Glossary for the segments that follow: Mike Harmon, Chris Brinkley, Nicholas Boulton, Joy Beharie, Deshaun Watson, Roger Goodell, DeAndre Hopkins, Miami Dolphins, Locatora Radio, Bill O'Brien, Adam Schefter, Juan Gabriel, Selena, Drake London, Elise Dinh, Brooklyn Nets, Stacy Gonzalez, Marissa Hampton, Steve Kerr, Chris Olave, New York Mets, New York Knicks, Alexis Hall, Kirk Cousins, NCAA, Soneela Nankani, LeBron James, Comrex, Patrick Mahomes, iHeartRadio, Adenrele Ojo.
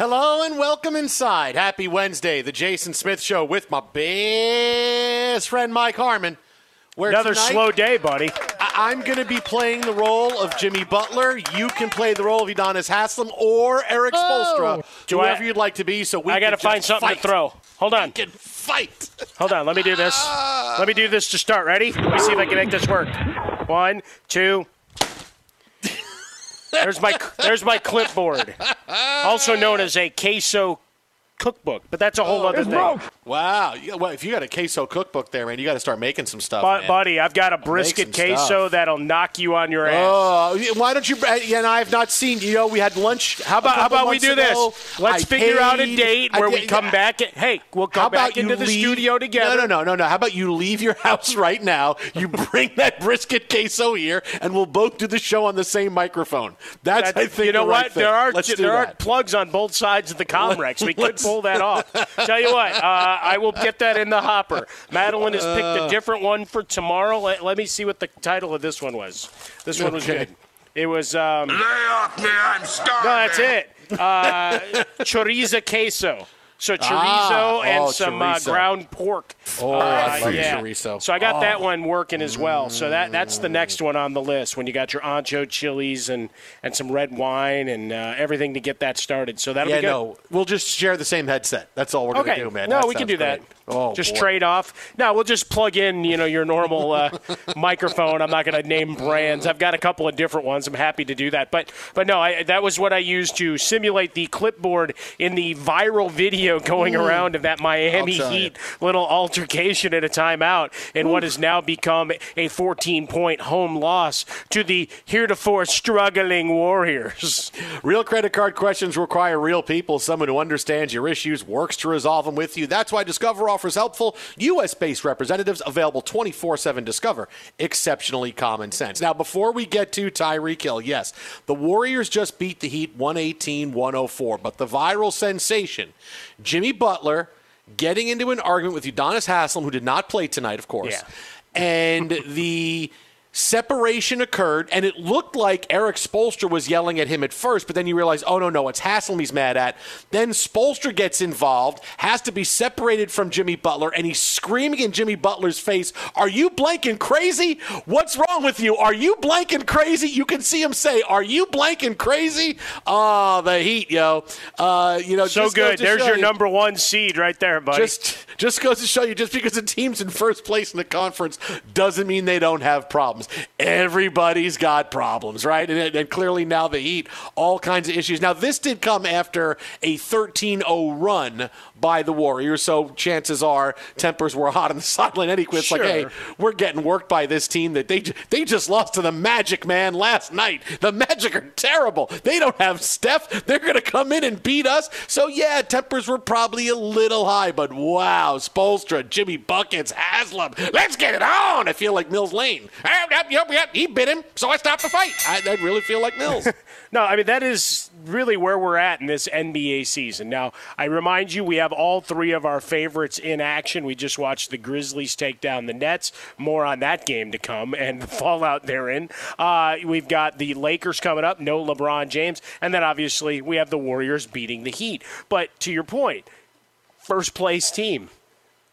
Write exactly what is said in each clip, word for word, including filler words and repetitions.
Hello and welcome inside. Happy Wednesday, the Jason Smith Show with my best friend Mike Harmon. Where Another tonight, slow day, buddy. I- I'm going to be playing the role of Jimmy Butler. You can play the role of Udonis Haslem or Erik Spoelstra, oh, whoever I, you'd like to be. So we I got to find something fight. to throw. Hold on. We can fight. Hold on. Let me do this. Uh, Let me do this to start. Ready? Let me see if I can make this work. One, two. There's my there's my clipboard, also known as a queso cookbook, but that's a whole oh, other thing. Broke. Wow. Well, if you got a queso cookbook there, man, you got to start making some stuff, B- Buddy, I've got a brisket queso stuff that'll knock you on your ass. Oh, why don't you – and I have not seen – you know, we had lunch. How about how about we do ago. this? Let's I figure paid, out a date where did, we come yeah. back. And, hey, we'll come back into the leave, studio together. No, no, no, no, no. How about you leave your house right now, you bring that brisket queso here, and we'll both do the show on the same microphone. That's, that, I think, you know the right what? Thing. There are, Let's there are plugs on both sides of the Comrex. We could pull that off. Tell you what, uh, I will get that in the hopper. Madeline has picked a different one for tomorrow. Let, let me see what the title of this one was. This okay. one was good. It was. Um, Lay off me, I'm starving. No, that's it. Uh, chorizo queso. So chorizo ah, and oh, some chorizo. Uh, ground pork. Oh, uh, I love yeah. chorizo. So I got oh. that one working as well. So that that's the next one on the list when you got your ancho chilies and, and some red wine and uh, everything to get that started. So that'll yeah, be good. Yeah, no, we'll just share the same headset. That's all we're okay. going to do, man. No, that we can do great. that. Oh, just boy. trade off. No, we'll just plug in, you know, your normal uh, microphone. I'm not going to name brands. I've got a couple of different ones. I'm happy to do that. But but no, I, that was what I used to simulate the clipboard in the viral video video going mm. around of that Miami Heat you. little altercation at a timeout in Ooh. what has now become a fourteen-point home loss to the heretofore struggling Warriors. Real credit card questions require real people, someone who understands your issues, works to resolve them with you. That's why Discover offers helpful U S based representatives available twenty-four seven. Discover, exceptionally common sense. Now, before we get to Tyreek Hill, yes, the Warriors just beat the Heat one eighteen to one oh four, but the viral sensation, Jimmy Butler getting into an argument with Udonis Haslem, who did not play tonight, of course, yeah. and the separation occurred, and it looked like Erik Spoelstra was yelling at him at first, but then you realize, oh, no, no, it's Haslem he's mad at. Then Spoelstra gets involved, has to be separated from Jimmy Butler, and he's screaming in Jimmy Butler's face, "Are you blanking crazy? What's wrong with you? Are you blanking crazy?" You can see him say, "Are you blanking crazy?" Oh, the Heat, yo. Uh, you know, so good. There's your you. number one seed right there, buddy. Just, just goes to show you, just because a team's in first place in the conference doesn't mean they don't have problems. Everybody's got problems, right? And, and clearly now the Heat, all kinds of issues. Now, this did come after a thirteen oh run by the Warriors, so chances are tempers were hot on the sideline anyway. It's sure. like, hey, we're getting worked by this team that they they just lost to the Magic, man, last night. The Magic are terrible. They don't have Steph. They're going to come in and beat us. So, yeah, tempers were probably a little high, but wow, Spoelstra, Jimmy Buckets, Haslem, let's get it on. I feel like Mills Lane. Yep, yep, yep. He bit him, so I stopped the fight. I, I really feel like Mills. No, I mean, that is really where we're at in this N B A season. Now, I remind you, we have all three of our favorites in action. We just watched the Grizzlies take down the Nets. More on that game to come and the fallout therein. Uh, we've got the Lakers coming up, no LeBron James. And then, obviously, we have the Warriors beating the Heat. But to your point, first-place team.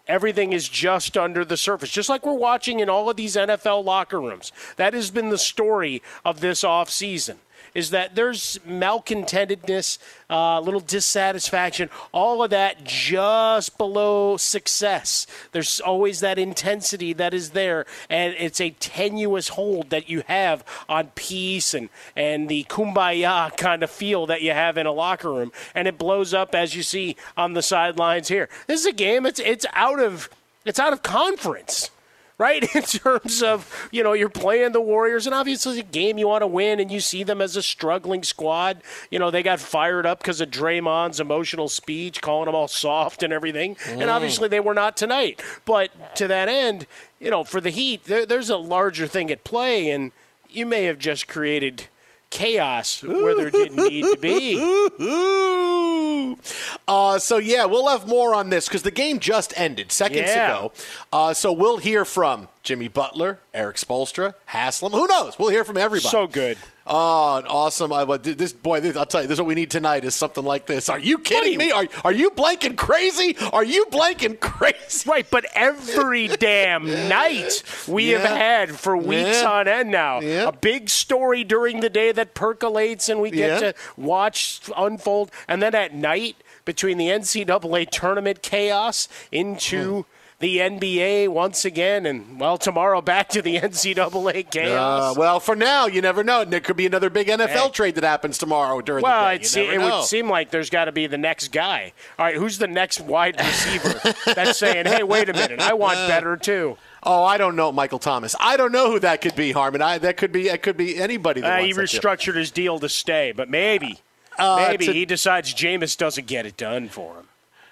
Everything is just under the surface, just like we're watching in all of these N F L locker rooms. That has been the story of this offseason, is that there's malcontentedness, a uh, little dissatisfaction, all of that just below success. There's always that intensity that is there, and it's a tenuous hold that you have on peace and, and the kumbaya kind of feel that you have in a locker room, and it blows up, as you see on the sidelines here. This is a game, it's, it's, out, of, it's out of conference. Right, in terms of, you know, you're playing the Warriors, and obviously it's a game you want to win, and you see them as a struggling squad. You know, they got fired up because of Draymond's emotional speech, calling them all soft and everything, mm. and obviously they were not tonight. But to that end, you know, for the Heat, there, there's a larger thing at play, and you may have just created chaos where there didn't need to be. Uh, so, yeah, we'll have more on this because the game just ended seconds yeah. ago. Uh, so we'll hear from Jimmy Butler, Erik Spoelstra, Haslem. Who knows? We'll hear from everybody. So good. Oh, an awesome. I, this boy, this, I'll tell you, this is what we need tonight is something like this. Are you kidding me? Are, are you blanking crazy? Are you blanking crazy? Right, but every damn night we yeah. have had for weeks yeah. on end now. Yeah. A big story during the day that percolates and we get yeah. to watch unfold. And then at night, between the N C double A tournament chaos into... Mm. The N B A once again, and, well, tomorrow back to the N C double A games. Uh, well, for now, you never know. There could be another big N F L hey. trade that happens tomorrow during well, the day. Well, it, se- it would seem like there's got to be the next guy. All right, who's the next wide receiver that's saying, hey, wait a minute, I want better too? Oh, I don't know, Michael Thomas. I don't know who that could be, Harmon. I, that could be, that could be anybody that uh, wants He restructured that his deal to stay, but maybe, uh, maybe to- he decides Jameis doesn't get it done for him.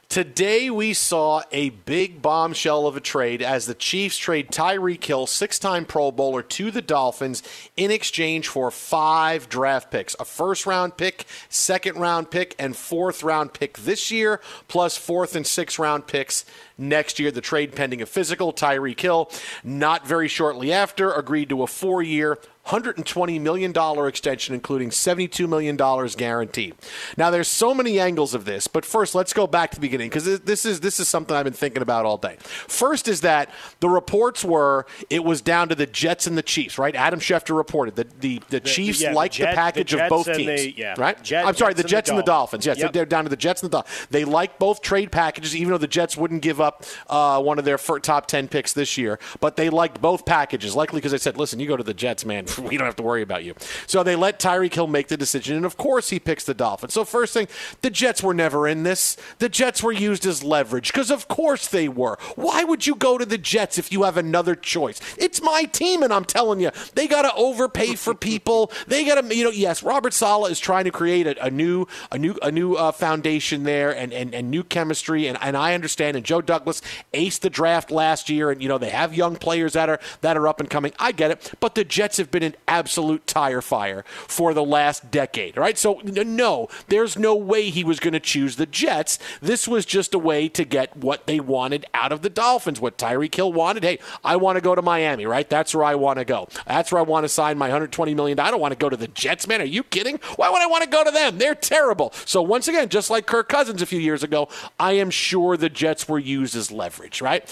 Today we saw a big bombshell of a trade as the Chiefs trade Tyreek Hill, six-time Pro Bowler, to the Dolphins in exchange for five draft picks, a first-round pick, second-round pick, and fourth-round pick this year, plus fourth- and sixth-round picks next year. The trade pending a physical. Tyreek Hill, not very shortly after, agreed to a four-year one hundred twenty million dollars extension, including seventy-two million dollars guaranteed. Now, there's so many angles of this, but first, let's go back to the beginning, because this is this is something I've been thinking about all day. First is that the reports were it was down to the Jets and the Chiefs, right? Adam Schefter reported that the, the, the Chiefs yeah, liked the, Jet, the package the of both teams, the, yeah. right? Jet, I'm sorry, Jets the Jets and the, and the Dolphins. Yes, yep. They're down to the Jets and the Dolphins. They liked both trade packages, even though the Jets wouldn't give up uh, one of their top ten picks this year. But they liked both packages, likely because they said, listen, you go to the Jets, man. We don't have to worry about you. So they let Tyreek Hill make the decision, and of course he picks the Dolphins. So first thing, the Jets were never in this. The Jets were used as leverage because of course they were. Why would you go to the Jets if you have another choice? It's my team, and I'm telling you, they got to overpay for people. They got to, you know, yes, Robert Saleh is trying to create a, a new a new, a new uh, foundation there and, and, and new chemistry, and, and I understand, and Joe Douglas aced the draft last year, and, you know, they have young players that are that are up and coming. I get it, but the Jets have been an absolute tire fire for the last decade, right? So, no, there's no way he was going to choose the Jets. This was just a way to get what they wanted out of the Dolphins, what Tyreek Hill wanted. Hey, I want to go to Miami, right? That's where I want to go. That's where I want to sign my one hundred twenty million dollars. I don't want to go to the Jets, man. Are you kidding? Why would I want to go to them? They're terrible. So, once again, just like Kirk Cousins a few years ago, I am sure the Jets were used as leverage, right?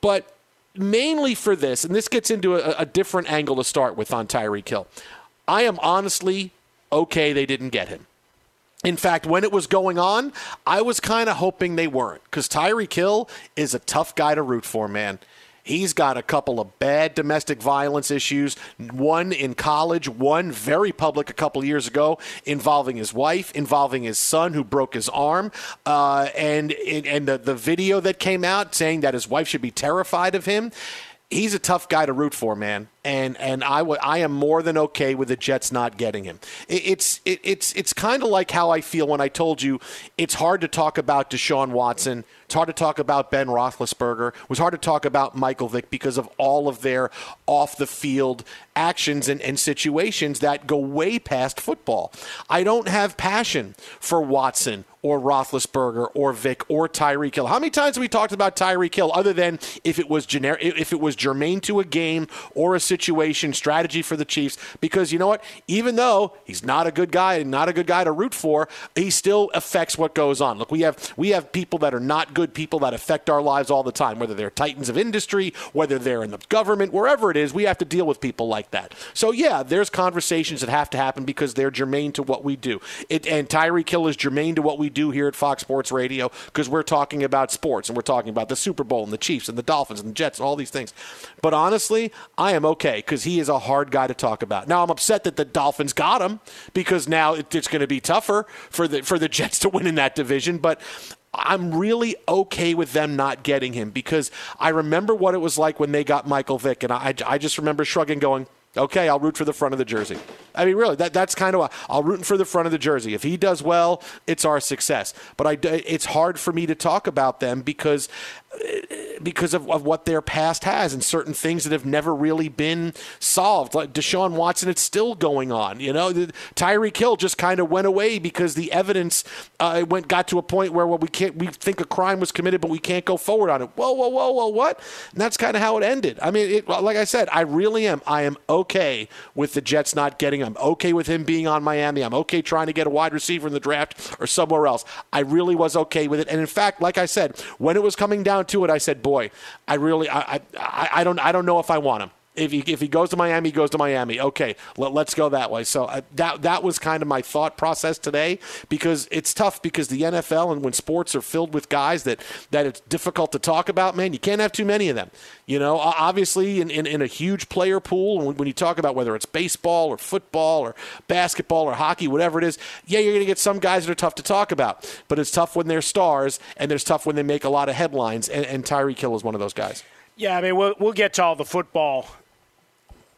But mainly for this, and this gets into a, a different angle to start with on Tyreek Hill, I am honestly okay they didn't get him. In fact, when it was going on, I was kind of hoping they weren't, because Tyreek Hill is a tough guy to root for, man. He's got a couple of bad domestic violence issues, one in college, one very public a couple years ago involving his wife, involving his son who broke his arm, uh, and and the, the video that came out saying that his wife should be terrified of him. He's a tough guy to root for, man, and and I, w- I am more than okay with the Jets not getting him. It, it's it, it's it's kind of like how I feel when I told you it's hard to talk about Deshaun Watson, it's hard to talk about Ben Roethlisberger, it was hard to talk about Michael Vick because of all of their off-the-field actions and, and situations that go way past football. I don't have passion for Watson or Roethlisberger or Vick or Tyreek Hill. How many times have we talked about Tyreek Hill other than if it was generic, if it was germane to a game or a situation, strategy for the Chiefs? Because you know what? Even though he's not a good guy and not a good guy to root for, he still affects what goes on. Look, we have we have people that are not good people that affect our lives all the time, whether they're titans of industry, whether they're in the government, wherever it is, we have to deal with people like that. So yeah, there's conversations that have to happen because they're germane to what we do. It, and Tyreek Hill is germane to what we do here at Fox Sports Radio, because we're talking about sports and we're talking about the Super Bowl and the Chiefs and the Dolphins and the Jets and all these things. But honestly, I am okay because he is a hard guy to talk about. Now, I'm upset that the Dolphins got him because now it's going to be tougher for the for the Jets to win in that division. But I'm really okay with them not getting him because I remember what it was like when they got Michael Vick, and I, I just remember shrugging going, okay, I'll root for the front of the jersey. I mean, really, that, that's kind of a, I'll root for the front of the jersey. If he does well, it's our success. But I, it's hard for me to talk about them because because of, of what their past has and certain things that have never really been solved. Like Deshaun Watson, it's still going on. You know, Tyreek Hill just kind of went away because the evidence uh, went got to a point where, well, we can't, we think a crime was committed, but we can't go forward on it. Whoa, whoa, whoa, whoa, what? And that's kind of how it ended. I mean, it, like I said, I really am. I am okay with the Jets not getting him. I'm okay with him being on Miami. I'm okay trying to get a wide receiver in the draft or somewhere else. I really was okay with it. And in fact, like I said, when it was coming down to it, I said, boy, I really, I, I, I don't, I don't know if I want him. If he if he goes to Miami, he goes to Miami. Okay, let, let's go that way. So uh, that that was kind of my thought process today, because it's tough because the N F L and when sports are filled with guys that, that it's difficult to talk about, man, you can't have too many of them. You know, obviously in, in, in a huge player pool, when you talk about whether it's baseball or football or basketball or hockey, whatever it is, yeah, you're going to get some guys that are tough to talk about. But it's tough when they're stars, and it's tough when they make a lot of headlines, and, and Tyreek Hill is one of those guys. Yeah, I mean, we'll, we'll get to all the football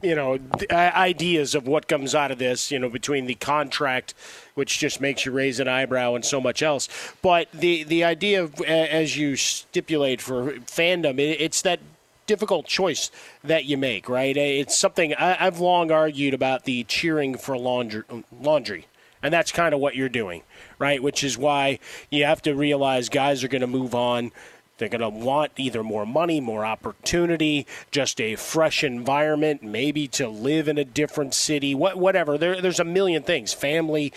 you know, ideas of what comes out of this, you know, between the contract, which just makes you raise an eyebrow, and so much else. But the, the idea of, as you stipulate for fandom, it's that difficult choice that you make, right? It's something I've long argued about, the cheering for laundry, laundry. And that's kind of what you're doing, right? Which is why you have to realize guys are going to move on. They're going to want either more money, more opportunity, just a fresh environment, maybe to live in a different city, what, whatever. There, there's a million things, family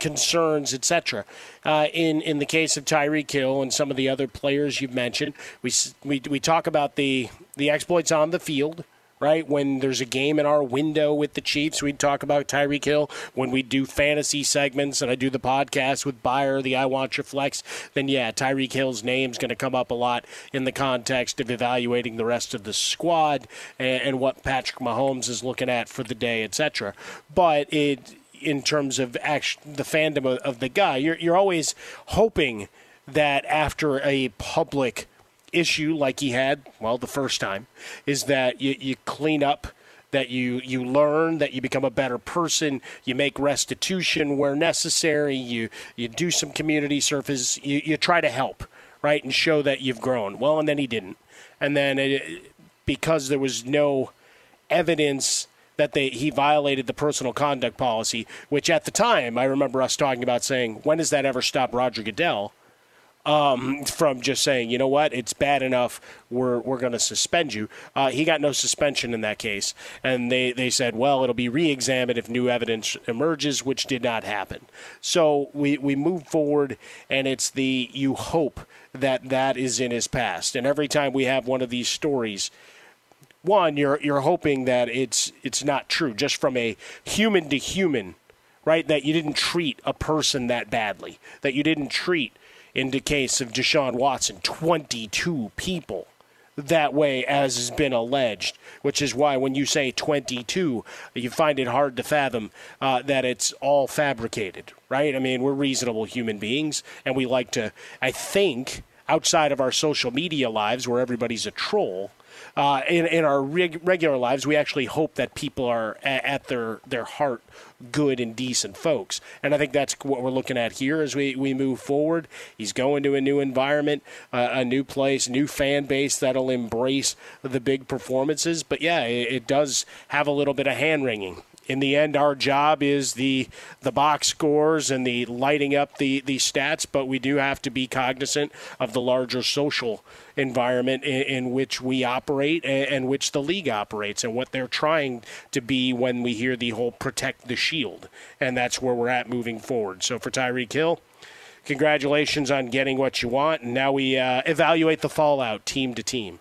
concerns, et cetera. Uh, in in the case of Tyreek Hill and some of the other players you've mentioned, we we we talk about the the exploits on the field, right? When there's a game in our window with the Chiefs, we talk about Tyreek Hill. When we do fantasy segments and I do the podcast with Beyer, the I Want Your Flex, then yeah, Tyreek Hill's name's going to come up a lot in the context of evaluating the rest of the squad and, and what Patrick Mahomes is looking at for the day, et cetera. But it, in terms of action, the fandom of, of the guy, you're you're always hoping that after a public issue like he had, well, the first time, is that you, you clean up, that you, you learn, that you become a better person, you make restitution where necessary, you, you do some community service, you, you try to help, right, and show that you've grown. Well, and then he didn't. And then it, because there was no evidence that they he violated the personal conduct policy, which at the time I remember us talking about saying, when does that ever stop Roger Goodell? Um, from just saying, you know what, it's bad enough, we're we're going to suspend you. Uh, he got no suspension in that case. And they, they said, well, it'll be re-examined if new evidence emerges, which did not happen. So we, we move forward, and it's the, you hope that that is in his past. And every time we have one of these stories, one, you're you're hoping that it's it's not true, just from a human-to-human, right, that you didn't treat a person that badly, that you didn't treat, in the case of Deshaun Watson, twenty-two people that way, as has been alleged, which is why when you say twenty-two, you find it hard to fathom uh, that it's all fabricated, right? I mean, we're reasonable human beings, and we like to, I think, outside of our social media lives where everybody's a troll, uh, in, in our reg- regular lives, we actually hope that people are a- at their, their heart good and decent folks. And I think that's what we're looking at here as we, we move forward. He's going to a new environment, uh, a new place, new fan base that'll embrace the big performances. But, yeah, it, it does have a little bit of hand-wringing. In the end, our job is the the box scores and the lighting up the, the stats, but we do have to be cognizant of the larger social environment in, in which we operate and, and which the league operates and what they're trying to be when we hear the whole protect the shield. And that's where we're at moving forward. So for Tyreek Hill, congratulations on getting what you want. And now we uh, evaluate the fallout team to team.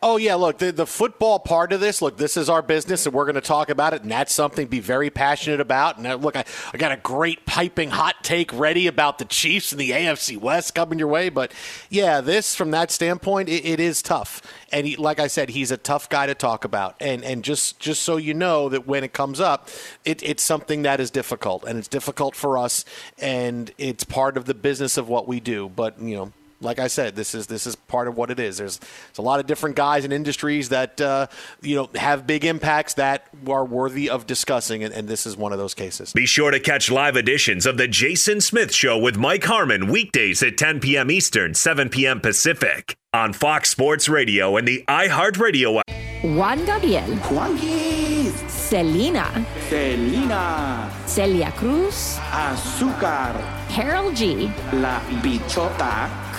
Oh, yeah, look, the, the football part of this, look, this is our business, and we're going to talk about it, and that's something to be very passionate about. And, look, I, I got a great piping hot take ready about the Chiefs and the A F C West coming your way. But, yeah, this, from that standpoint, it, it is tough. And, he, like I said, he's a tough guy to talk about. And and just, just so you know that when it comes up, it, it's something that is difficult, and it's difficult for us, and it's part of the business of what we do. But, you know. Like I said, this is this is part of what it is. There's, there's a lot of different guys and industries that uh, you know have big impacts that are worthy of discussing, and, and this is one of those cases. Be sure to catch live editions of the Jason Smith Show with Mike Harmon weekdays at ten p.m. Eastern, seven p.m. Pacific on Fox Sports Radio and the iHeartRadio app. Juan Gabriel. Juan Gis. Selena. Selena. Celia Cruz. Azúcar. Carol G. La Bichota.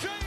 James.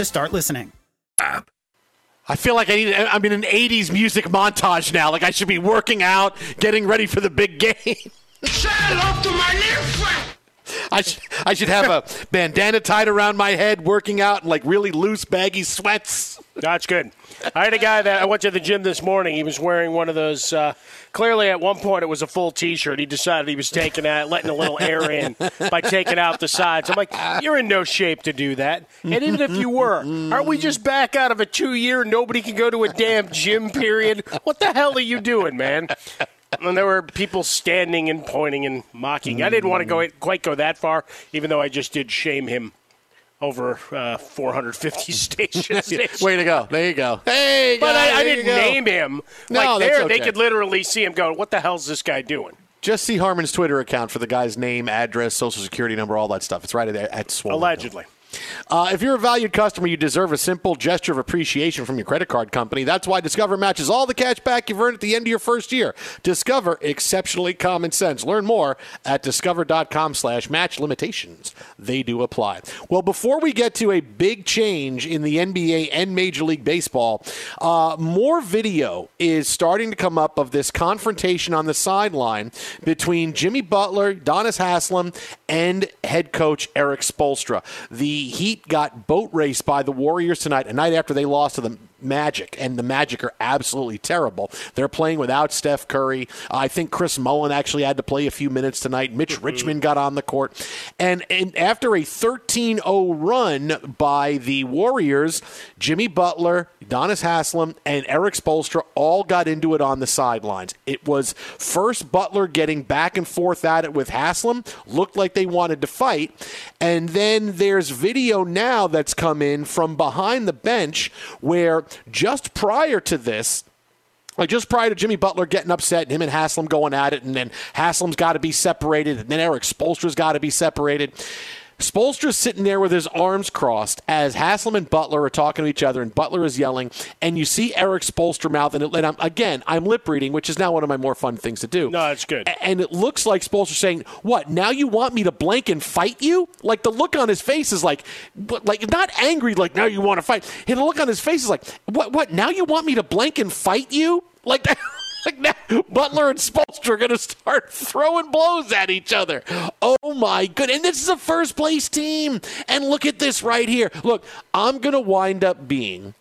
to start listening. I feel like I need, I'm in an eighties music montage now. Like I should be working out, getting ready for the big game. Shout out to my new friend. I should, I should have a bandana tied around my head, working out in like really loose, baggy sweats. That's good. I had a guy that I went to the gym this morning. He was wearing one of those. Uh, clearly, at one point, it was a full T-shirt. He decided he was taking out, letting a little air in by taking out the sides. I'm like, you're in no shape to do that. And even if you were, aren't we just back out of a two-year, nobody can go to a damn gym period? What the hell are you doing, man? And there were people standing and pointing and mocking. I didn't want to go quite go that far, even though I just did shame him over uh, four hundred fifty stations. Way to go. There you go. Hey, but guy, I, I didn't name him. No, like there, okay. They could literally see him go, what the hell's this guy doing? Just see Harmon's Twitter account for the guy's name, address, social security number, all that stuff. It's right there at Swole. Allegedly. Uh, if you're a valued customer, you deserve a simple gesture of appreciation from your credit card company. That's why Discover matches all the cash back you've earned at the end of your first year. Discover, exceptionally common sense. Learn more at discover.com slash match limitations. They do apply. Well, before we get to a big change in the N B A and Major League Baseball, uh, more video is starting to come up of this confrontation on the sideline between Jimmy Butler, Udonis Haslem, and head coach Erik Spoelstra. The The Heat got boat raced by the Warriors tonight, a night after they lost to the Magic, and the Magic are absolutely terrible. They're playing without Steph Curry. Uh, I think Chris Mullin actually had to play a few minutes tonight. Mitch mm-hmm. Richmond got on the court. And, and after a thirteen oh run by the Warriors, Jimmy Butler, Udonis Haslem, and Erik Spoelstra all got into it on the sidelines. It was first Butler getting back and forth at it with Haslem. Looked like they wanted to fight. And then there's video now that's come in from behind the bench where just prior to this, like just prior to Jimmy Butler getting upset and him and Haslem going at it, and then Haslem's got to be separated, and then Erik Spoelstra's got to be separated. Spoelstra's sitting there with his arms crossed as Haslem and Butler are talking to each other, and Butler is yelling, and you see Erik Spoelstra mouth, and, it, and I'm, again, I'm lip reading, which is now one of my more fun things to do. No, that's good. A- and it looks like Spoelstra's saying, what, now you want me to blank and fight you? Like, the look on his face is like, like not angry, like, now you want to fight. And the look on his face is like, what, what, now you want me to blank and fight you? Like that. Like now, Butler and Spoelstra are going to start throwing blows at each other. Oh, my goodness. And this is a first-place team. And look at this right here. Look, I'm going to wind up being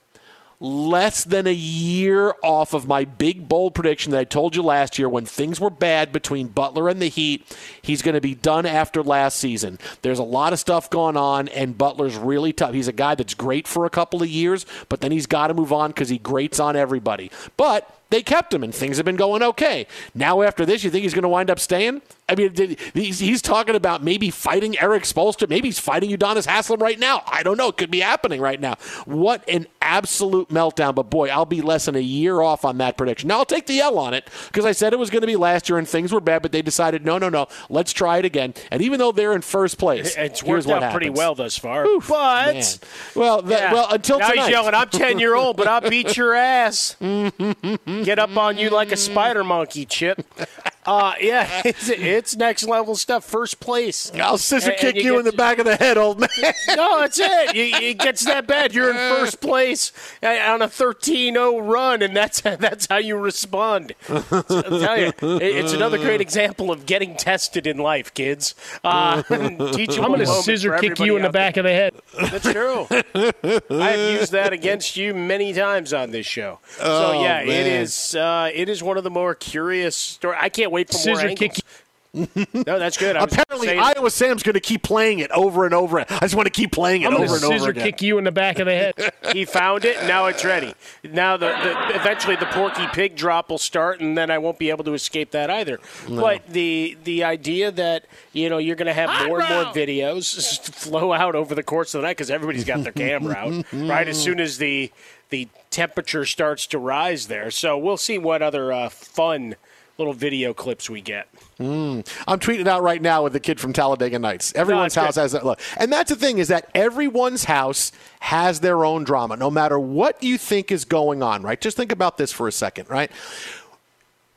less than a year off of my big, bold prediction that I told you last year when things were bad between Butler and the Heat. He's going to be done after last season. There's a lot of stuff going on, and Butler's really tough. He's a guy that's great for a couple of years, but then he's got to move on because he grates on everybody. But they kept him, and things have been going okay. Now after this, you think he's going to wind up staying? I mean, did, he's, he's talking about maybe fighting Erik Spoelstra. Maybe he's fighting Udonis Haslem right now. I don't know. It could be happening right now. What an absolute meltdown. But, boy, I'll be less than a year off on that prediction. Now, I'll take the L on it because I said it was going to be last year and things were bad, but they decided, no, no, no, let's try it again. And even though they're in first place, it's worked out happens. pretty well thus far. Oof, but, man. well, that, yeah. well, until now tonight. He's yelling, I'm ten-year-old, but I'll beat your ass. Get up on you like a spider monkey, Chip. Uh, yeah, it's, it's next level stuff. First place. I'll scissor and, kick and you, you in the to, back of the head, old man. No, that's it. You, it gets that bad. You're in first place on a thirteen oh run, and that's that's how you respond. So I'll tell you, it's another great example of getting tested in life, kids. Uh, teach I'm going to scissor kick you in the back there. of the head. That's true. I've used that against you many times on this show. Oh, so yeah, man. it is. Uh, it is one of the more curious stories. I can't. Wait for Scissor more kick. No, that's good. I Apparently, Iowa Sam's going to keep playing it over and over. I just want to keep playing it I'm over and over again. Scissor kick you in the back of the head. He found it. Now it's ready. Now the, the eventually the Porky Pig drop will start, and then I won't be able to escape that either. No. But the the idea that you know you're going to have I more and more videos flow out over the course of the night because everybody's got their camera out right as soon as the the temperature starts to rise there. So we'll see what other uh, fun. little video clips we get. Mm. I'm tweeting out right now with the kid from Talladega Nights. Everyone's no, house good. has that look. And that's the thing is that everyone's house has their own drama, no matter what you think is going on, right? Just think about this for a second, right?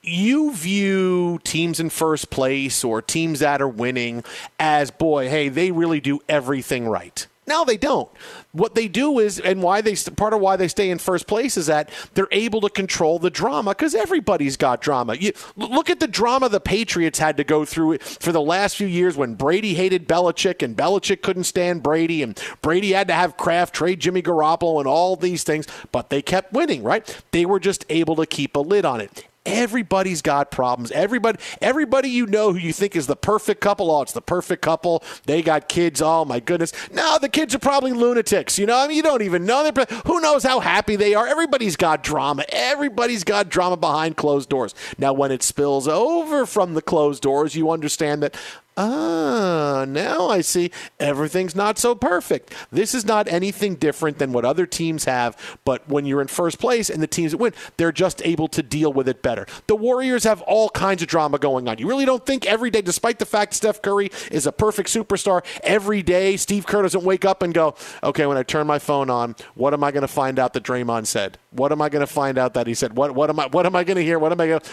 You view teams in first place or teams that are winning as, boy, hey, they really do everything right. No, they don't. What they do is, and why they part of why they stay in first place is that they're able to control the drama because everybody's got drama. You, look at the drama the Patriots had to go through for the last few years when Brady hated Belichick and Belichick couldn't stand Brady and Brady had to have Kraft trade Jimmy Garoppolo and all these things, but they kept winning, right? They were just able to keep a lid on it. Everybody's got problems. Everybody everybody you know who you think is the perfect couple, oh, it's the perfect couple. They got kids. Oh, my goodness. No, the kids are probably lunatics. You know, I mean, you don't even know. They're, who knows how happy they are? Everybody's got drama. Everybody's got drama behind closed doors. Now, when it spills over from the closed doors, you understand that, ah, now I see everything's not so perfect. This is not anything different than what other teams have, but when you're in first place and the teams that win, they're just able to deal with it better. The Warriors have all kinds of drama going on. You really don't think every day, despite the fact Steph Curry is a perfect superstar, every day Steve Kerr doesn't wake up and go, okay, when I turn my phone on, what am I going to find out that Draymond said? What am I going to find out that he said? What what am I what am I going to hear? What am I going to...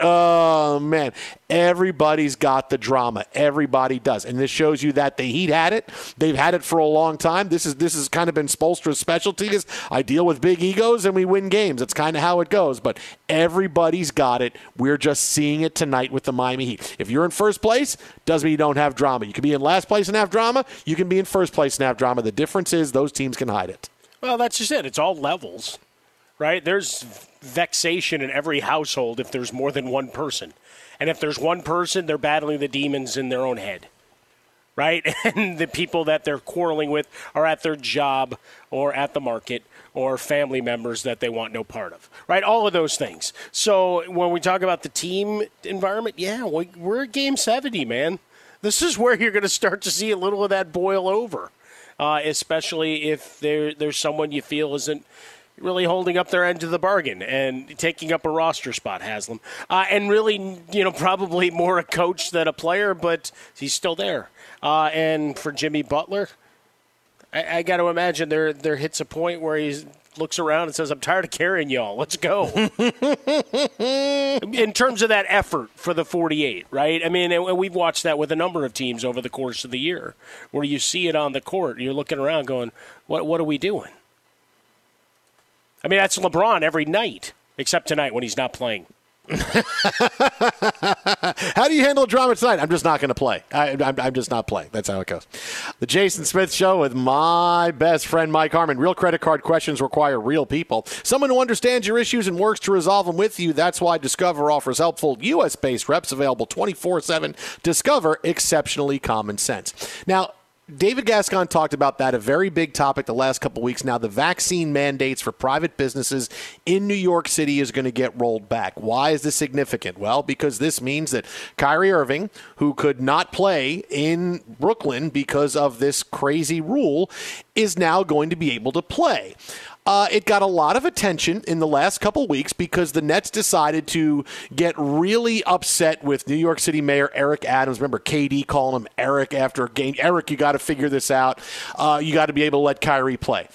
Oh, man. Everybody's got the drama. Everybody does. And this shows you that the Heat had it. They've had it for a long time. This is this has kind of been Spoelstra's specialty is I deal with big egos and we win games. That's kind of how it goes. But everybody's got it. We're just seeing it tonight with the Miami Heat. If you're in first place, doesn't mean you don't have drama. You can be in last place and have drama. You can be in first place and have drama. The difference is those teams can hide it. Well, that's just it. It's all levels, right? There's vexation in every household if there's more than one person. And if there's one person, they're battling the demons in their own head, right? And the people that they're quarreling with are at their job or at the market or family members that they want no part of, right? All of those things. So when we talk about the team environment, yeah, we're at game seventy, man. This is where you're going to start to see a little of that boil over, uh, especially if there, there's someone you feel isn't really holding up their end of the bargain and taking up a roster spot, Haslem. Uh, and really, you know, probably more a coach than a player, but he's still there. Uh, and for Jimmy Butler, I, I got to imagine there there hits a point where he looks around and says, I'm tired of carrying y'all. Let's go. In terms of that effort for the forty-eight, right? I mean, and we've watched that with a number of teams over the course of the year where you see it on the court. You're looking around going, what what are we doing? I mean, that's LeBron every night, except tonight when he's not playing. How do you handle drama tonight? I'm just not going to play. I, I'm, I'm just not playing. That's how it goes. The Jason Smith Show with my best friend, Mike Harmon. Real credit card questions require real people. Someone who understands your issues and works to resolve them with you. That's why Discover offers helpful U S-based reps available twenty-four seven. Discover, exceptionally common sense. Now, David Gascon talked about that, a very big topic the last couple weeks now. The vaccine mandates for private businesses in New York City is going to get rolled back. Why is this significant? Well, because this means that Kyrie Irving, who could not play in Brooklyn because of this crazy rule, is now going to be able to play. Uh, it got a lot of attention in the last couple weeks because the Nets decided to get really upset with New York City Mayor Eric Adams. Remember K D calling him Eric after a game. Eric, you got to figure this out. Uh, you got to be able to let Kyrie play.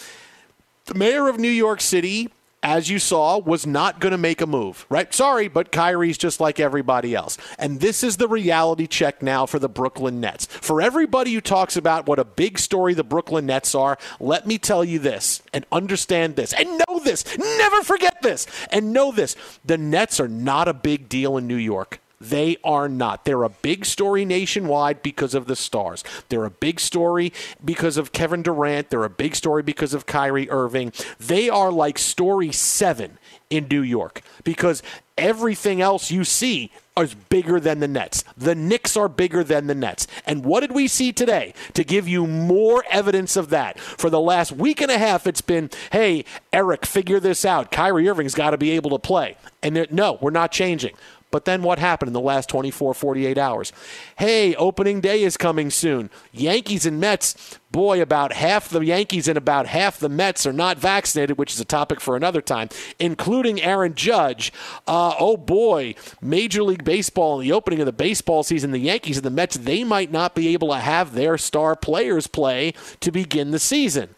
The mayor of New York City, as you saw, was not going to make a move, right? Sorry, but Kyrie's just like everybody else. And this is the reality check now for the Brooklyn Nets. For everybody who talks about what a big story the Brooklyn Nets are, let me tell you this and understand this and know this. Never forget this and know this. The Nets are not a big deal in New York. They are not. They're a big story nationwide because of the stars. They're a big story because of Kevin Durant. They're a big story because of Kyrie Irving. They are like story seven in New York because everything else you see is bigger than the Nets. The Knicks are bigger than the Nets. And what did we see today to give you more evidence of that? For the last week and a half, it's been, hey, Eric, figure this out. Kyrie Irving's got to be able to play. And no, we're not changing. But then what happened in the last twenty-four, forty-eight hours? Hey, opening day is coming soon. Yankees and Mets, boy, about half the Yankees and about half the Mets are not vaccinated, which is a topic for another time, including Aaron Judge. Uh, oh, boy, Major League Baseball, in the opening of the baseball season, the Yankees and the Mets, they might not be able to have their star players play to begin the season.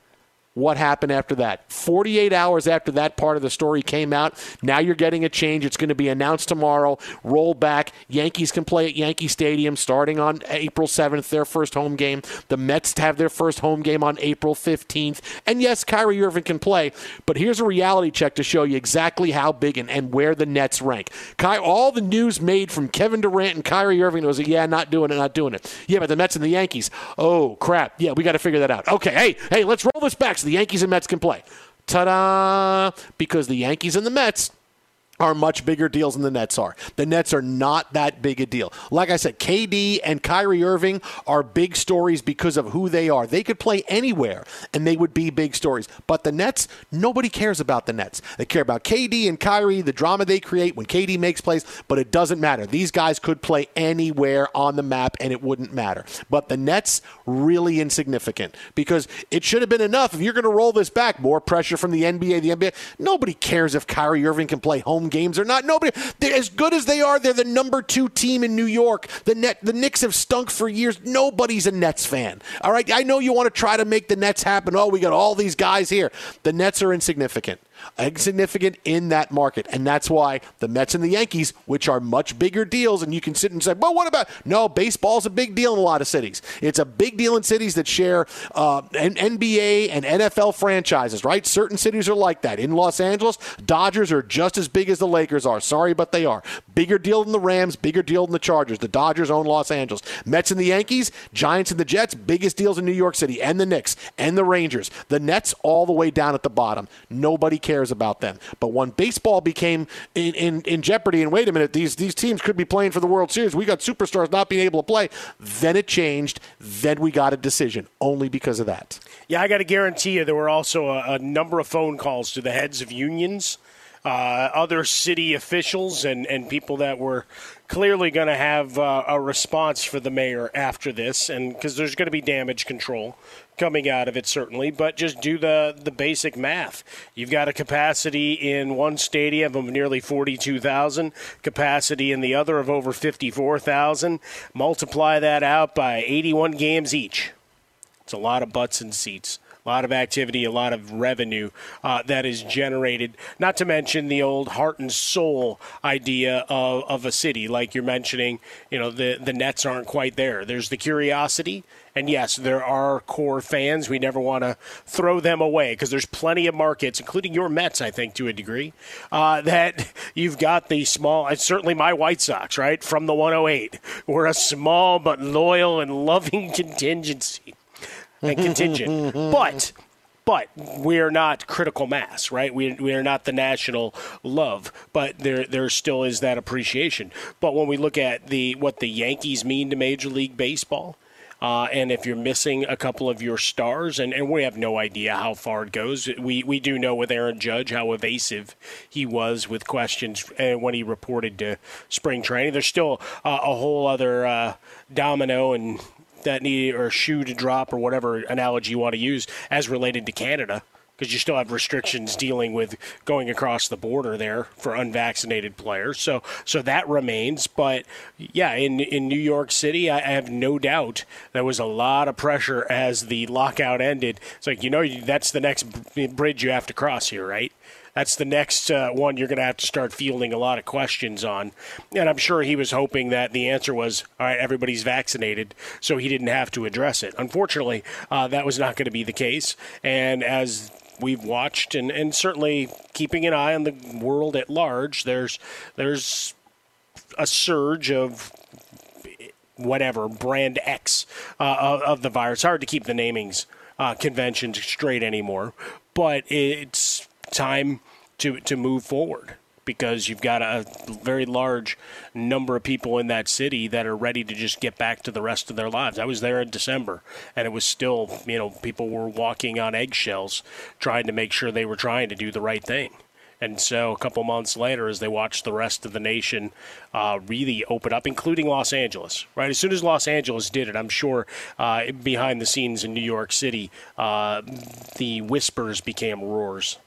What happened after that? forty-eight hours after that part of the story came out, now you're getting a change. It's going to be announced tomorrow. Roll back. Yankees can play at Yankee Stadium starting on April seventh, their first home game. The Mets have their first home game on April fifteenth. And yes, Kyrie Irving can play, but here's a reality check to show you exactly how big and, and where the Nets rank. Ky- all the news made from Kevin Durant and Kyrie Irving was, yeah, not doing it, not doing it. Yeah, but the Mets and the Yankees. Oh, crap. Yeah, we got to figure that out. Okay, hey, hey, let's roll this back. The Yankees and Mets can play. Ta-da! Because the Yankees and the Mets are much bigger deals than the Nets are. The Nets are not that big a deal. Like I said, K D and Kyrie Irving are big stories because of who they are. They could play anywhere, and they would be big stories. But the Nets, nobody cares about the Nets. They care about K D and Kyrie, the drama they create when K D makes plays, but it doesn't matter. These guys could play anywhere on the map, and it wouldn't matter. But the Nets, really insignificant because it should have been enough. If you're going to roll this back, more pressure from the N B A, the N B A. Nobody cares if Kyrie Irving can play home games or not. Nobody. They're as good as they are. They're the number two team in New York. The net. The Knicks have stunk for years. Nobody's a Nets fan. All right. I know you want to try to make the Nets happen. Oh, we got all these guys here. The Nets are insignificant. Insignificant in that market. And that's why the Mets and the Yankees, which are much bigger deals, and you can sit and say, well, what about? No, baseball's a big deal in a lot of cities. It's a big deal in cities that share uh, N B A and N F L franchises, right? Certain cities are like that. In Los Angeles, Dodgers are just as big as the Lakers are. Sorry, but they are. Bigger deal than the Rams, bigger deal than the Chargers. The Dodgers own Los Angeles. Mets and the Yankees, Giants and the Jets, biggest deals in New York City, and the Knicks, and the Rangers. The Nets all the way down at the bottom. Nobody cares about them. But when baseball became in, in, in jeopardy, and wait a minute, these, these teams could be playing for the World Series. We got superstars not being able to play. Then it changed. Then we got a decision only because of that. Yeah, I got to guarantee you there were also a, a number of phone calls to the heads of unions uh, other city officials and, and people that were clearly going to have uh, a response for the mayor after this, and because there's going to be damage control coming out of it, certainly, but just do the, the basic math. You've got a capacity in one stadium of nearly forty-two thousand, capacity in the other of over fifty-four thousand. Multiply that out by eighty-one games each. It's a lot of butts and seats. A lot of activity, a lot of revenue uh, that is generated, not to mention the old heart and soul idea of, of a city. Like you're mentioning, you know, the, the Nets aren't quite there. There's the curiosity. And, yes, there are core fans. We never want to throw them away because there's plenty of markets, including your Mets, I think, to a degree, uh, that you've got the small – certainly my White Sox, right, from the one oh eight. We're a small but loyal and loving contingency. And contingent, but but we are not critical mass, right? We we are not the national love, but there there still is that appreciation. But when we look at the what the Yankees mean to Major League Baseball, uh, and if you're missing a couple of your stars, and, and we have no idea how far it goes. We we do know with Aaron Judge how evasive he was with questions when he reported to spring training. There's still uh, a whole other uh, domino and. That knee or shoe to drop or whatever analogy you want to use as related to Canada, because you still have restrictions dealing with going across the border there for unvaccinated players. So so that remains. But, yeah, in, in New York City, I, I have no doubt there was a lot of pressure as the lockout ended. It's like, you know, that's the next bridge you have to cross here, right? That's the next uh, one you're going to have to start fielding a lot of questions on. And I'm sure he was hoping that the answer was, all right, everybody's vaccinated, so he didn't have to address it. Unfortunately, uh, that was not going to be the case. And as we've watched, and, and certainly keeping an eye on the world at large, there's there's a surge of whatever, brand X uh, of, of the virus. Hard to keep the namings uh, conventions straight anymore, but it's time to to move forward because you've got a very large number of people in that city that are ready to just get back to the rest of their lives. I was there in December, and it was still, you know, people were walking on eggshells trying to make sure they were trying to do the right thing. And so a couple months later, as they watched the rest of the nation uh, really open up, including Los Angeles, right? As soon as Los Angeles did it, I'm sure uh, behind the scenes in New York City, uh, the whispers became roars.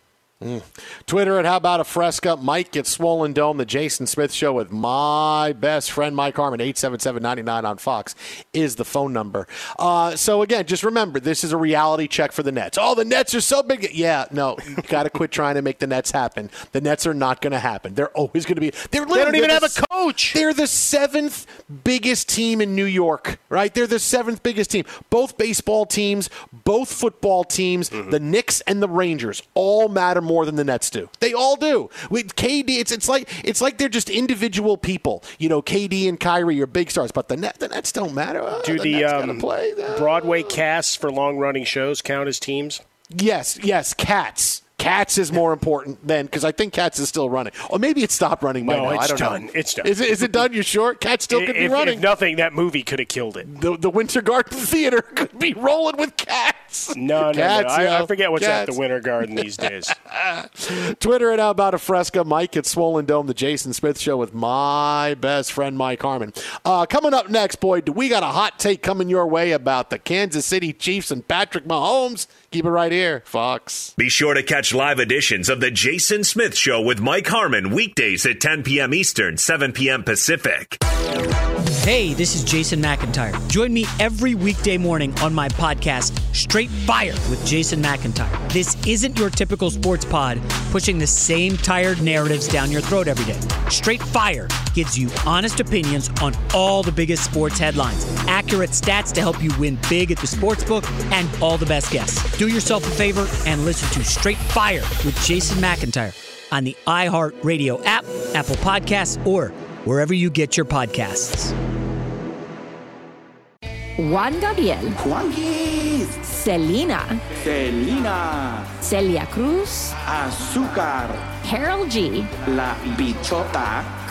Mm. Twitter at How About a Fresca. Mike gets swollen dome. The Jason Smith Show with my best friend Mike Harmon. eight seven seven, nine nine on Fox is the phone number. Uh, so again, just remember, this is a reality check for the Nets. Oh, the Nets are so big. Yeah, no, you got to quit trying to make the Nets happen. The Nets are not going to happen. They're always going to be. They're they don't even the, have a coach. They're the seventh biggest team in New York, right? They're the seventh biggest team. Both baseball teams, both football teams, mm-hmm. the Knicks and the Rangers all matter more. more than the Nets do. They all do. With K D, it's it's like it's like they're just individual people. You know, K D and Kyrie are big stars, but the Net, the Nets don't matter. Oh, do the, the Nets um, play. Oh. Broadway casts for long-running shows count as teams? Yes, yes, Cats. Cats is more important than, because I think Cats is still running. Or maybe it stopped running by no, now. It's I don't done. Know. It's done. Is it, is it done? You're sure? Cats still could if, be running. If nothing, that movie could have killed it. The, the Winter Garden Theater could be rolling with Cats. No, Cats, no, no. I, I forget what's Cats. At the Winter Garden these days. Twitter at How About a Fresca. Mike at Swollen Dome. The Jason Smith Show with my best friend, Mike Harmon. Uh, coming up next, Boyd, we got a hot take coming your way about the Kansas City Chiefs and Patrick Mahomes. Keep it right here, Fox. Be sure to catch live editions of The Jason Smith Show with Mike Harmon weekdays at ten p.m. Eastern, seven p.m. Pacific. Hey, this is Jason McIntyre. Join me every weekday morning on my podcast, Straight Fire with Jason McIntyre. This isn't your typical sports pod pushing the same tired narratives down your throat every day. Straight Fire gives you honest opinions on all the biggest sports headlines, accurate stats to help you win big at the sportsbook, and all the best guests. Do yourself a favor and listen to Straight Fire with Jason McIntyre on the iHeartRadio app, Apple Podcasts, or wherever you get your podcasts. Juan Gabriel. Juanquis. Selena. Selena. Celia Cruz. Azúcar. Carol G, La Bichota,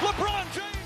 LeBron James.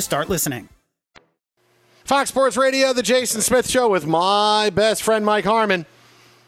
start listening. Fox Sports Radio, the Jason Smith Show with my best friend, Mike Harmon.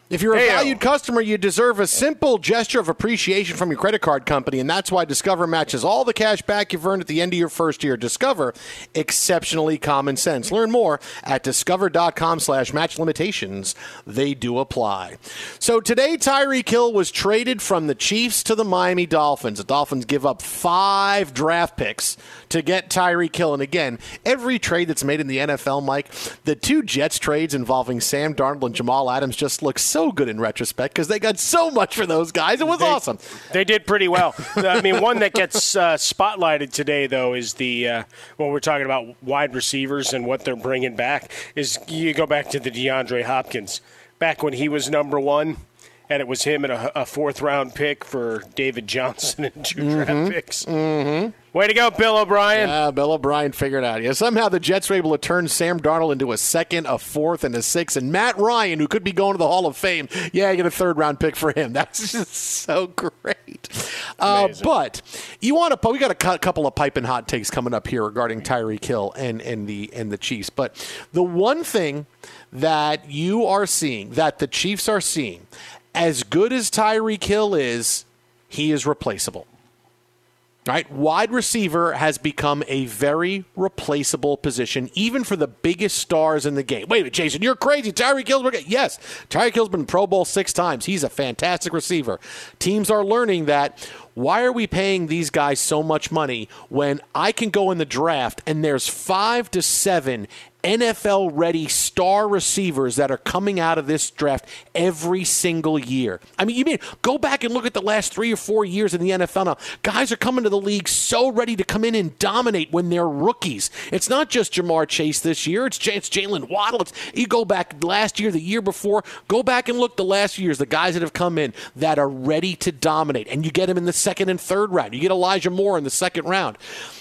If you're a Ayo. valued customer, you deserve a simple gesture of appreciation from your credit card company, and that's why Discover matches all the cash back you've earned at the end of your first year. Discover, exceptionally common sense. Learn more at discover.com slash match limitations. They do apply. So today, Tyreek Hill was traded from the Chiefs to the Miami Dolphins. The Dolphins give up five draft picks to get Tyreek Hill. And again, every trade that's made in the N F L, Mike, the two Jets trades involving Sam Darnold and Jamal Adams just look so good in retrospect because they got so much for those guys. It was they, awesome. They did pretty well. I mean, one that gets uh, spotlighted today, though, is the uh, what we're talking about wide receivers and what they're bringing back is you go back to the DeAndre Hopkins back when he was number one. and it was him and a, a fourth-round pick for David Johnson and two mm-hmm. draft picks. Mm-hmm. Way to go, Bill O'Brien. Yeah, Bill O'Brien figured it out. Yeah, somehow the Jets were able to turn Sam Darnold into a second, a fourth, and a sixth. And Matt Ryan, who could be going to the Hall of Fame, yeah, you get a third-round pick for him. That's just so great. Uh, but you want to? We got a couple of piping hot takes coming up here regarding Tyreek Hill and, and, the, and the Chiefs. But the one thing that you are seeing, that the Chiefs are seeing, as good as Tyreek Hill is, he is replaceable. Right? Wide receiver has become a very replaceable position, even for the biggest stars in the game. Wait a minute, Jason, you're crazy. Tyreek Hill's been... Yes, Tyreek Hill's been Pro Bowl six times. He's a fantastic receiver. Teams are learning that. Why are we paying these guys so much money when I can go in the draft and there's five to seven N F L-ready star receivers that are coming out of this draft every single year? I mean, you mean go back and look at the last three or four years in the N F L now. Guys are coming to the league so ready to come in and dominate when they're rookies. It's not just Jamar Chase this year. It's, J- it's Jalen Waddle. It's, you go back last year, the year before. Go back and look the last years, the guys that have come in that are ready to dominate. And you get them in the second and third round. You get Elijah Moore in the second round.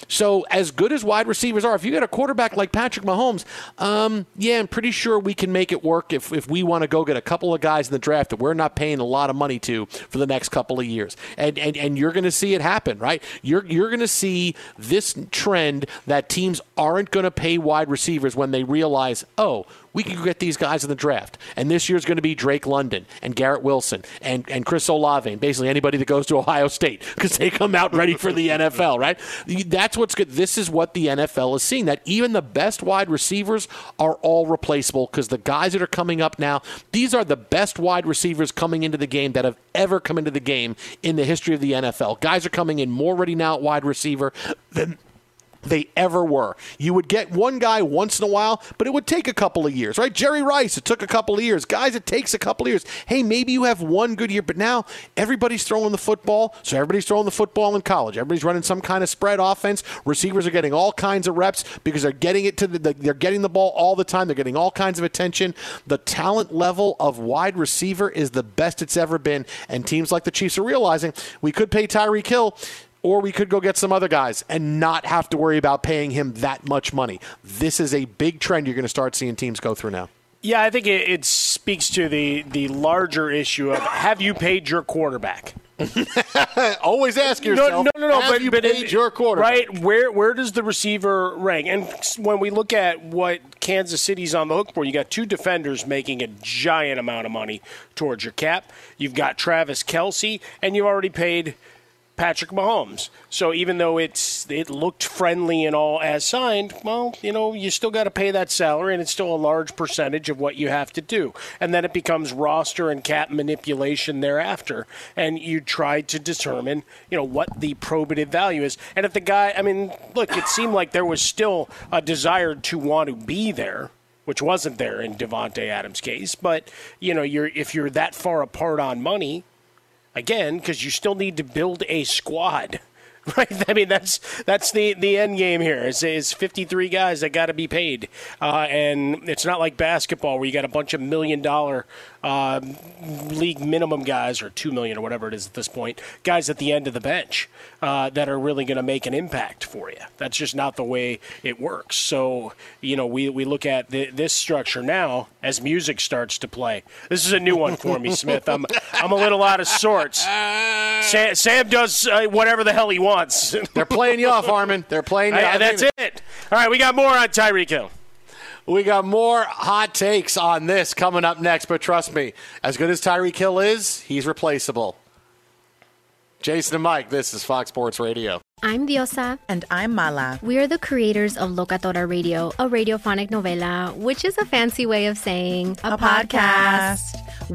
So as good as wide receivers are, if you got a quarterback like Patrick Mahomes, Um, yeah, I'm pretty sure we can make it work if, if we want to go get a couple of guys in the draft that we're not paying a lot of money to for the next couple of years. And and, and you're going to see it happen, right? You're you're going to see this trend that teams aren't going to pay wide receivers when they realize, oh, we can get these guys in the draft. And this year's going to be Drake London and Garrett Wilson and, and Chris Olave and basically anybody that goes to Ohio State because they come out ready for the N F L, right? That's what's good. This is what the N F L is seeing, that even the best wide receivers are all replaceable because the guys that are coming up now, these are the best wide receivers coming into the game that have ever come into the game in the history of the N F L. Guys are coming in more ready now at wide receiver than they ever were. You would get one guy once in a while, but it would take a couple of years, right? Jerry Rice, it took a couple of years. Guys, it takes a couple of years. Hey, maybe you have one good year, but now everybody's throwing the football, so everybody's throwing the football in college. Everybody's running some kind of spread offense. Receivers are getting all kinds of reps because they're getting it to the, the they're getting the ball all the time. They're getting all kinds of attention. The talent level of wide receiver is the best it's ever been, and teams like the Chiefs are realizing we could pay Tyreek Hill, or we could go get some other guys and not have to worry about paying him that much money. This is a big trend you're going to start seeing teams go through now. Yeah, I think it, it speaks to the, the larger issue of, have you paid your quarterback? Always ask yourself, no, no, no, no, have but, you but paid it, your quarterback? Right, where, where does the receiver rank? And when we look at what Kansas City's on the hook for, you got two defenders making a giant amount of money towards your cap. You've got Travis Kelce, and you've already paid Patrick Mahomes. So even though it's it looked friendly and all as signed, well, you know, you still got to pay that salary, and it's still a large percentage of what you have to do. And then it becomes roster and cap manipulation thereafter. And you try to determine, you know, what the probative value is. And if the guy, I mean, look, it seemed like there was still a desire to want to be there, which wasn't there in Devontae Adams' case. But, you know, you're if you're that far apart on money, again, because you still need to build a squad, right? I mean, that's that's the, the end game here is, is fifty-three guys that got to be paid. Uh, and it's not like basketball where you got a bunch of million-dollar uh, league minimum guys or two million dollars or whatever it is at this point, guys at the end of the bench uh, that are really going to make an impact for you. That's just not the way it works. So, you know, we, we look at the, this structure now as music starts to play. This is a new one for me, Smith. I'm I'm a little out of sorts. Sam, Sam does uh, whatever the hell he wants. They're playing you off, Harmon. They're playing you I, off. That's it. it. All right, we got more on Tyreek Hill. We got more hot takes on this coming up next, but trust me, as good as Tyreek Hill is, he's replaceable. Jason and Mike, this is Fox Sports Radio. I'm Diosa. And I'm Mala. We are the creators of Locatora Radio, a radiophonic novela, which is a fancy way of saying a, a podcast. podcast.